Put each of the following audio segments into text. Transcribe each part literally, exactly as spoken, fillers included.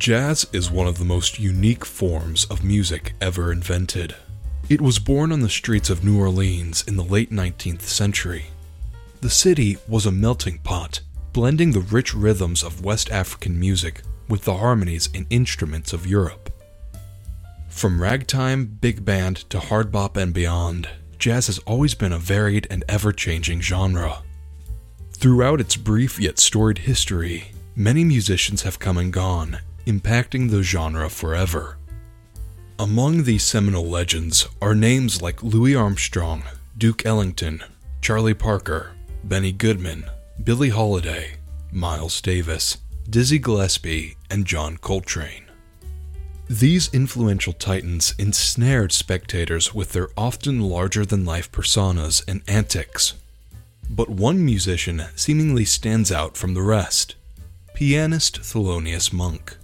Jazz is one of the most unique forms of music ever invented. It was born on the streets of New Orleans in the late nineteenth century. The city was a melting pot, blending the rich rhythms of West African music with the harmonies and instruments of Europe. From ragtime, big band, to hard bop and beyond, jazz has always been a varied and ever-changing genre. Throughout its brief yet storied history, many musicians have come and gone, impacting the genre forever. Among these seminal legends are names like Louis Armstrong, Duke Ellington, Charlie Parker, Benny Goodman, Billie Holiday, Miles Davis, Dizzy Gillespie, and John Coltrane. These influential titans ensnared spectators with their often larger-than-life personas and antics. But one musician seemingly stands out from the rest: pianist Thelonious Monk.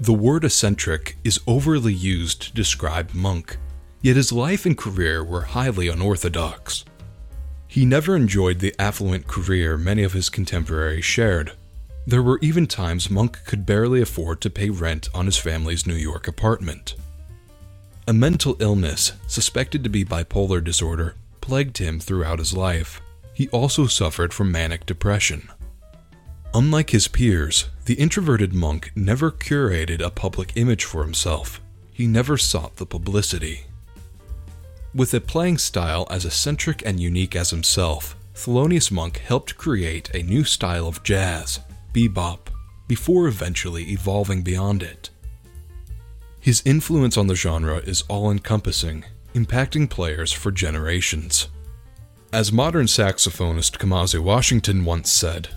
The word eccentric is overly used to describe Monk, yet his life and career were highly unorthodox. He never enjoyed the affluent career many of his contemporaries shared. There were even times Monk could barely afford to pay rent on his family's New York apartment. A mental illness, suspected to be bipolar disorder, plagued him throughout his life. He also suffered from manic depression. Unlike his peers, the introverted Monk never curated a public image for himself. He never sought the publicity. With a playing style as eccentric and unique as himself, Thelonious Monk helped create a new style of jazz, bebop, before eventually evolving beyond it. His influence on the genre is all-encompassing, impacting players for generations. As modern saxophonist Kamasi Washington once said,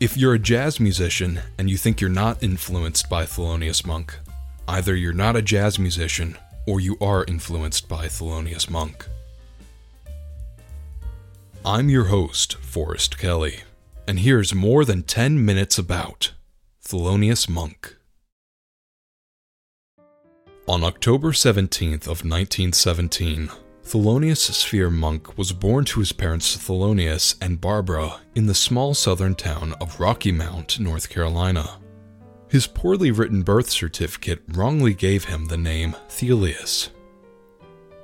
"If you're a jazz musician and you think you're not influenced by Thelonious Monk, either you're not a jazz musician or you are influenced by Thelonious Monk." I'm your host, Forrest Kelly, and here's more than ten minutes about Thelonious Monk. On October seventeenth of nineteen seventeen, Thelonious Sphere Monk was born to his parents Thelonious and Barbara in the small southern town of Rocky Mount, North Carolina. His poorly written birth certificate wrongly gave him the name Thelius.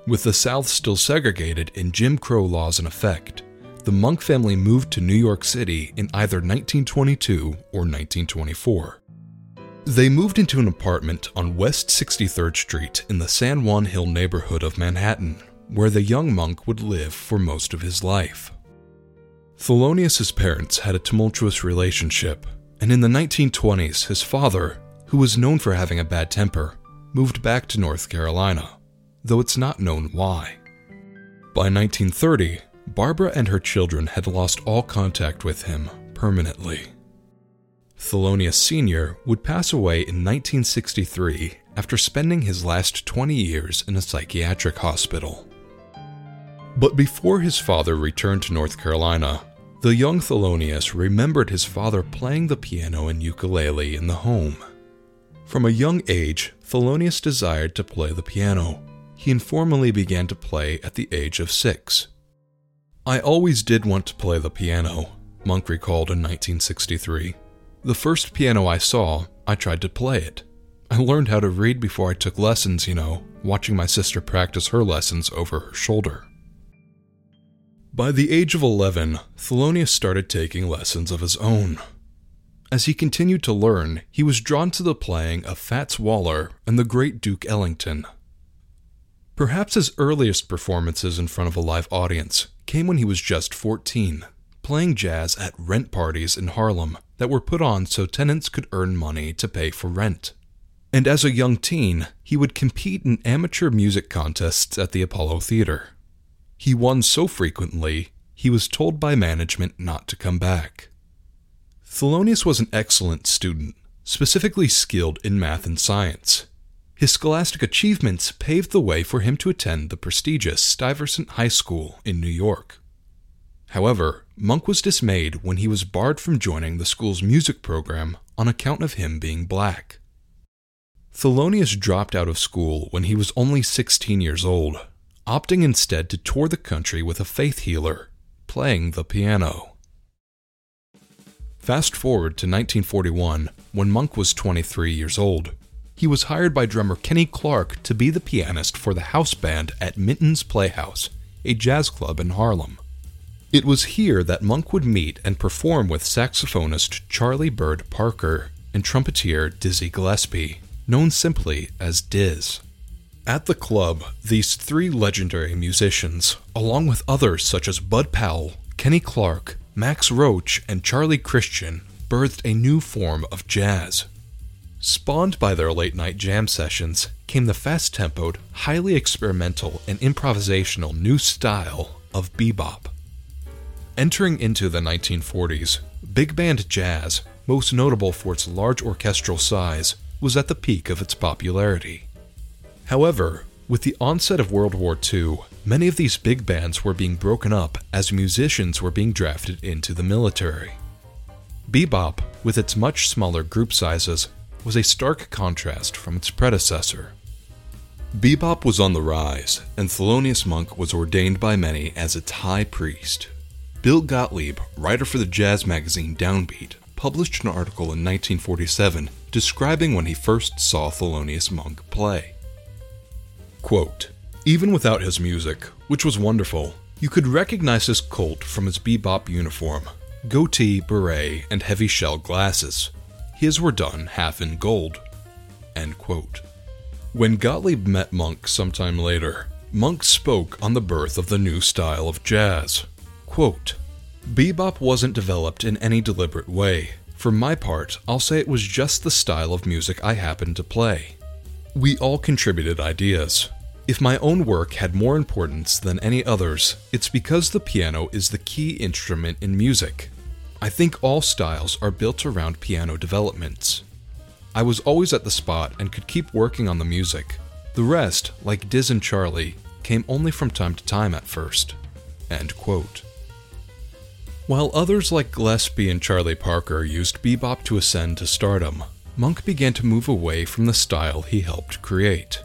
With the South still segregated and Jim Crow laws in effect, the Monk family moved to New York City in either nineteen twenty-two or nineteen twenty-four. They moved into an apartment on West sixty-third Street in the San Juan Hill neighborhood of Manhattan, where the young Monk would live for most of his life. Thelonious's parents had a tumultuous relationship, and in the nineteen twenties, his father, who was known for having a bad temper, moved back to North Carolina, though it's not known why. By nineteen thirty, Barbara and her children had lost all contact with him permanently. Thelonious Senior would pass away in nineteen sixty-three after spending his last twenty years in a psychiatric hospital. But before his father returned to North Carolina, the young Thelonious remembered his father playing the piano and ukulele in the home. From a young age, Thelonious desired to play the piano. He informally began to play at the age of six. "I always did want to play the piano," Monk recalled in nineteen sixty-three. "The first piano I saw, I tried to play it. I learned how to read before I took lessons, you know, watching my sister practice her lessons over her shoulder." By the age of eleven, Thelonious started taking lessons of his own. As he continued to learn, he was drawn to the playing of Fats Waller and the great Duke Ellington. Perhaps his earliest performances in front of a live audience came when he was just fourteen, playing jazz at rent parties in Harlem that were put on so tenants could earn money to pay for rent. And as a young teen, he would compete in amateur music contests at the Apollo Theater. He won so frequently, he was told by management not to come back. Thelonious was an excellent student, specifically skilled in math and science. His scholastic achievements paved the way for him to attend the prestigious Stuyvesant High School in New York. However, Monk was dismayed when he was barred from joining the school's music program on account of him being black. Thelonious dropped out of school when he was only sixteen years old, opting instead to tour the country with a faith healer, playing the piano. Fast forward to nineteen forty-one, when Monk was twenty-three years old. He was hired by drummer Kenny Clark to be the pianist for the house band at Minton's Playhouse, a jazz club in Harlem. It was here that Monk would meet and perform with saxophonist Charlie Bird Parker and trumpeter Dizzy Gillespie, known simply as Diz. At the club, these three legendary musicians, along with others such as Bud Powell, Kenny Clark, Max Roach, and Charlie Christian, birthed a new form of jazz. Spawned by their late-night jam sessions came the fast-tempoed, highly experimental, and improvisational new style of bebop. Entering into the nineteen forties, big band jazz, most notable for its large orchestral size, was at the peak of its popularity. However, with the onset of World War Two, many of these big bands were being broken up as musicians were being drafted into the military. Bebop, with its much smaller group sizes, was a stark contrast from its predecessor. Bebop was on the rise, and Thelonious Monk was ordained by many as its high priest. Bill Gottlieb, writer for the jazz magazine Downbeat, published an article in nineteen forty-seven describing when he first saw Thelonious Monk play. Quote, "Even without his music, which was wonderful, you could recognize his colt from his bebop uniform, goatee, beret, and heavy shell glasses. His were done half in gold." End quote. When Gottlieb met Monk sometime later, Monk spoke on the birth of the new style of jazz. Quote, "Bebop wasn't developed in any deliberate way. For my part, I'll say it was just the style of music I happened to play. We all contributed ideas. If my own work had more importance than any others, it's because the piano is the key instrument in music. I think all styles are built around piano developments. I was always at the spot and could keep working on the music. The rest, like Diz and Charlie, came only from time to time at first." End quote. While others like Gillespie and Charlie Parker used bebop to ascend to stardom, Monk began to move away from the style he helped create.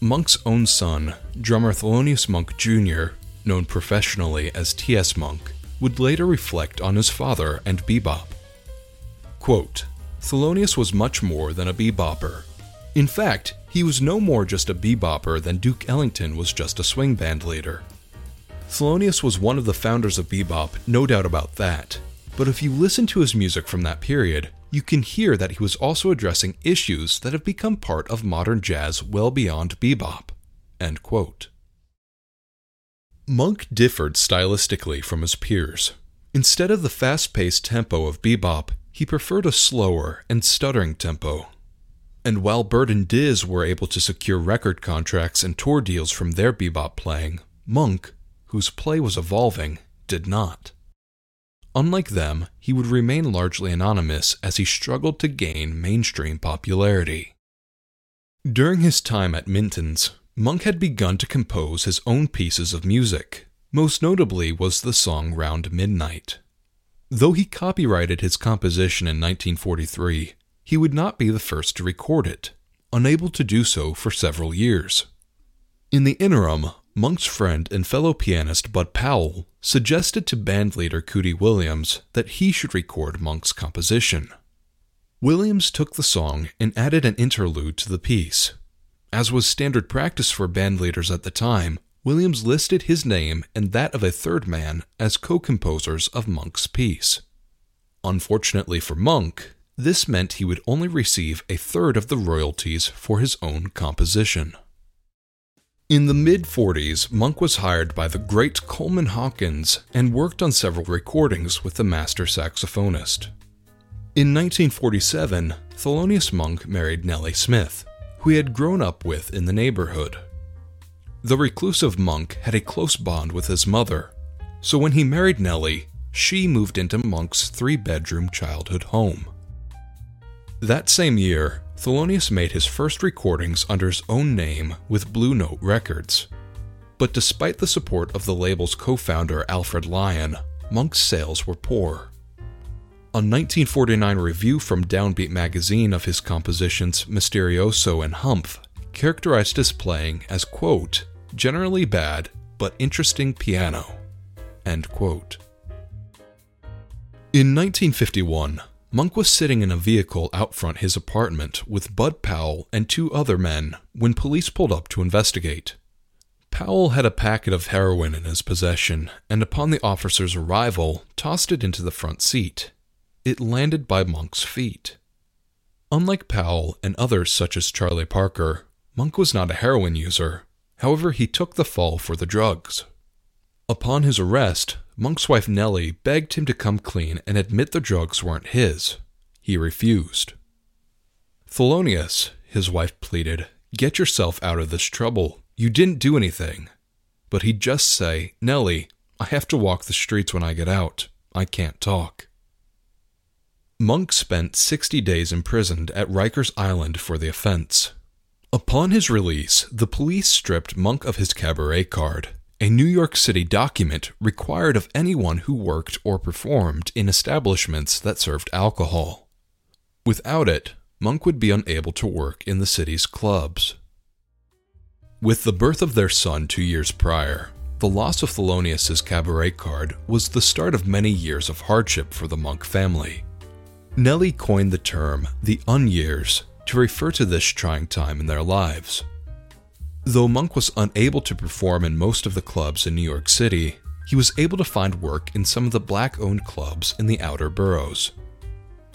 Monk's own son, drummer Thelonious Monk Junior, known professionally as T S Monk, would later reflect on his father and bebop. Quote, "Thelonious was much more than a bebopper. In fact, he was no more just a bebopper than Duke Ellington was just a swing band leader. Thelonious was one of the founders of bebop, no doubt about that, but if you listen to his music from that period, you can hear that he was also addressing issues that have become part of modern jazz well beyond bebop." End quote. Monk differed stylistically from his peers. Instead of the fast-paced tempo of bebop, he preferred a slower and stuttering tempo. And while Bird and Diz were able to secure record contracts and tour deals from their bebop playing, Monk, whose play was evolving, did not. Unlike them, he would remain largely anonymous as he struggled to gain mainstream popularity. During his time at Minton's, Monk had begun to compose his own pieces of music, most notably was the song Round Midnight. Though he copyrighted his composition in nineteen forty-three, he would not be the first to record it, unable to do so for several years. In the interim, Monk's friend and fellow pianist Bud Powell suggested to bandleader Cootie Williams that he should record Monk's composition. Williams took the song and added an interlude to the piece. As was standard practice for bandleaders at the time, Williams listed his name and that of a third man as co-composers of Monk's piece. Unfortunately for Monk, this meant he would only receive a third of the royalties for his own composition. In the mid-forties, Monk was hired by the great Coleman Hawkins and worked on several recordings with the master saxophonist. In nineteen forty-seven, Thelonious Monk married Nellie Smith, who he had grown up with in the neighborhood. The reclusive Monk had a close bond with his mother, so when he married Nellie, she moved into Monk's three-bedroom childhood home. That same year, Thelonious made his first recordings under his own name with Blue Note Records. But despite the support of the label's co-founder Alfred Lion, Monk's sales were poor. A nineteen forty-nine review from Downbeat magazine of his compositions Mysterioso and Humph characterized his playing as, quote, "generally bad, but interesting piano," end quote. In nineteen fifty-one, Monk was sitting in a vehicle out front his apartment with Bud Powell and two other men when police pulled up to investigate. Powell had a packet of heroin in his possession, and upon the officer's arrival, tossed it into the front seat. It landed by Monk's feet. Unlike Powell and others such as Charlie Parker, Monk was not a heroin user. However, he took the fall for the drugs. Upon his arrest, Monk's wife Nellie begged him to come clean and admit the drugs weren't his. He refused. "Thelonious," his wife pleaded, "get yourself out of this trouble. You didn't do anything." But he'd just say, "Nellie, I have to walk the streets when I get out. I can't talk." Monk spent sixty days imprisoned at Rikers Island for the offense. Upon his release, the police stripped Monk of his cabaret card, a New York City document required of anyone who worked or performed in establishments that served alcohol. Without it, Monk would be unable to work in the city's clubs. With the birth of their son two years prior, the loss of Thelonious's cabaret card was the start of many years of hardship for the Monk family. Nellie coined the term, the un-years, to refer to this trying time in their lives. Though Monk was unable to perform in most of the clubs in New York City, he was able to find work in some of the black-owned clubs in the outer boroughs.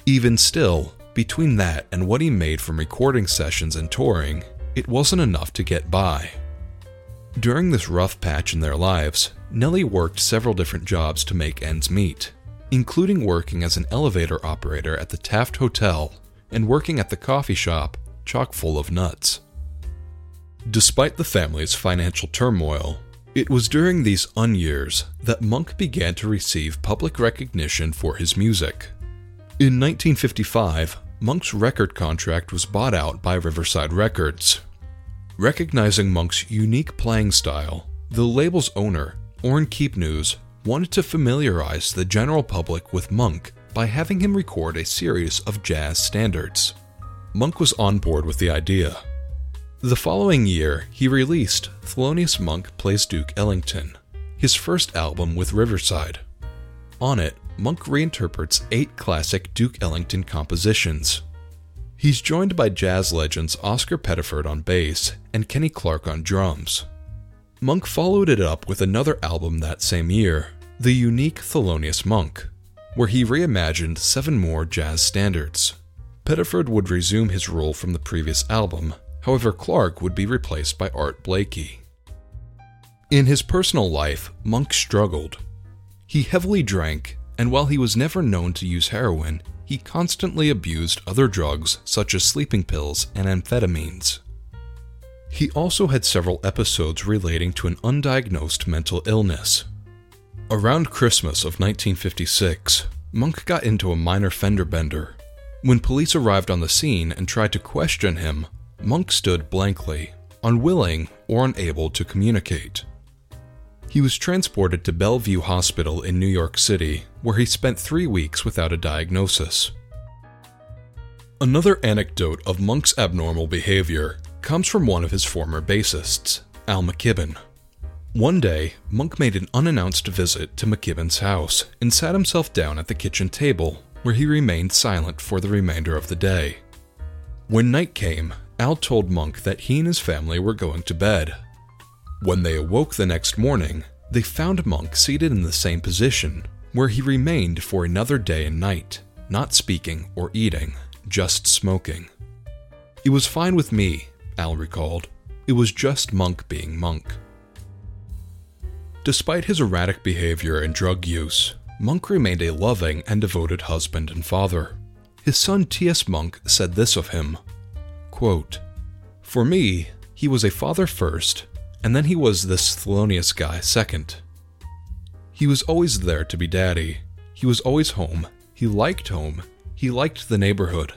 Even still, between that and what he made from recording sessions and touring, it wasn't enough to get by. During this rough patch in their lives, Nellie worked several different jobs to make ends meet, including working as an elevator operator at the Taft Hotel and working at the coffee shop, chock full of nuts. Despite the family's financial turmoil, it was during these un-years that Monk began to receive public recognition for his music. In nineteen fifty-five, Monk's record contract was bought out by Riverside Records. Recognizing Monk's unique playing style, the label's owner, Orrin Keepnews, wanted to familiarize the general public with Monk by having him record a series of jazz standards. Monk was on board with the idea. The following year, he released Thelonious Monk Plays Duke Ellington, his first album with Riverside. On it, Monk reinterprets eight classic Duke Ellington compositions. He's joined by jazz legends Oscar Pettiford on bass and Kenny Clark on drums. Monk followed it up with another album that same year, The Unique Thelonious Monk, where he reimagined seven more jazz standards. Pettiford would resume his role from the previous album, however Clark would be replaced by Art Blakey. In his personal life, Monk struggled. He heavily drank, and while he was never known to use heroin, he constantly abused other drugs such as sleeping pills and amphetamines. He also had several episodes relating to an undiagnosed mental illness. Around Christmas of nineteen fifty-six, Monk got into a minor fender bender. When police arrived on the scene and tried to question him, Monk stood blankly, unwilling or unable to communicate. He was transported to Bellevue Hospital in New York City, where he spent three weeks without a diagnosis. Another anecdote of Monk's abnormal behavior comes from one of his former bassists, Al McKibben. One day, Monk made an unannounced visit to McKibben's house and sat himself down at the kitchen table, where he remained silent for the remainder of the day. When night came, Al told Monk that he and his family were going to bed. When they awoke the next morning, they found Monk seated in the same position, where he remained for another day and night, not speaking or eating, just smoking. "It was fine with me," Al recalled. "It was just Monk being Monk." Despite his erratic behavior and drug use, Monk remained a loving and devoted husband and father. His son T S Monk said this of him, quote, "For me, he was a father first, and then he was this Thelonious guy second. He was always there to be daddy. He was always home. He liked home. He liked the neighborhood."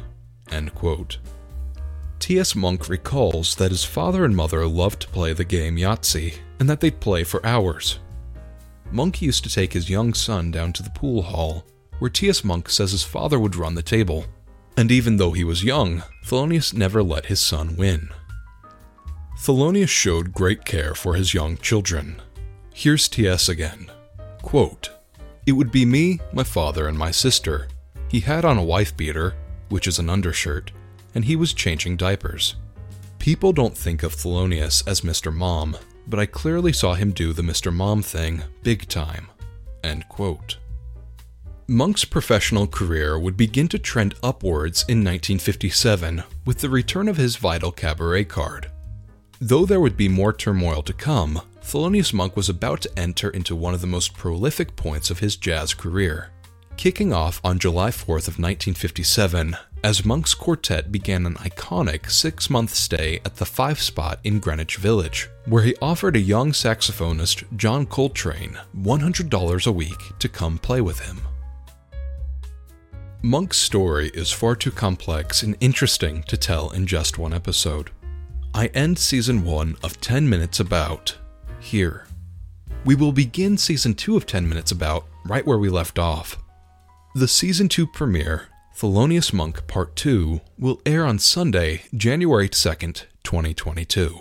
End quote. T S Monk recalls that his father and mother loved to play the game Yahtzee, and that they'd play for hours. Monk used to take his young son down to the pool hall, where T S Monk says his father would run the table. And even though he was young, Thelonious never let his son win. Thelonious showed great care for his young children. Here's T S again, quote, It would be me, my father, and my sister. He had on a wife beater, which is an undershirt, and he was changing diapers. People don't think of Thelonious as Mister Mom, but I clearly saw him do the Mister Mom thing big time." End quote. Monk's professional career would begin to trend upwards in nineteen fifty-seven with the return of his vital cabaret card. Though there would be more turmoil to come, Thelonious Monk was about to enter into one of the most prolific points of his jazz career, kicking off on July fourth of nineteen fifty-seven as Monk's quartet began an iconic six-month stay at the Five Spot in Greenwich Village, where he offered a young saxophonist, John Coltrane, one hundred dollars a week to come play with him. Monk's story is far too complex and interesting to tell in just one episode. I end Season one of ten minutes About here. We will begin Season two of ten minutes About right where we left off. The Season two premiere, Thelonious Monk Part two, will air on Sunday, January second, twenty twenty-two.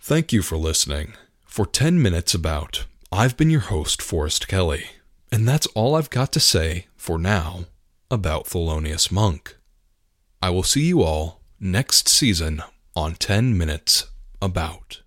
Thank you for listening. For ten minutes About, I've been your host, Forrest Kelly, and that's all I've got to say for now about Thelonious Monk. I will see you all next season on ten minutes About.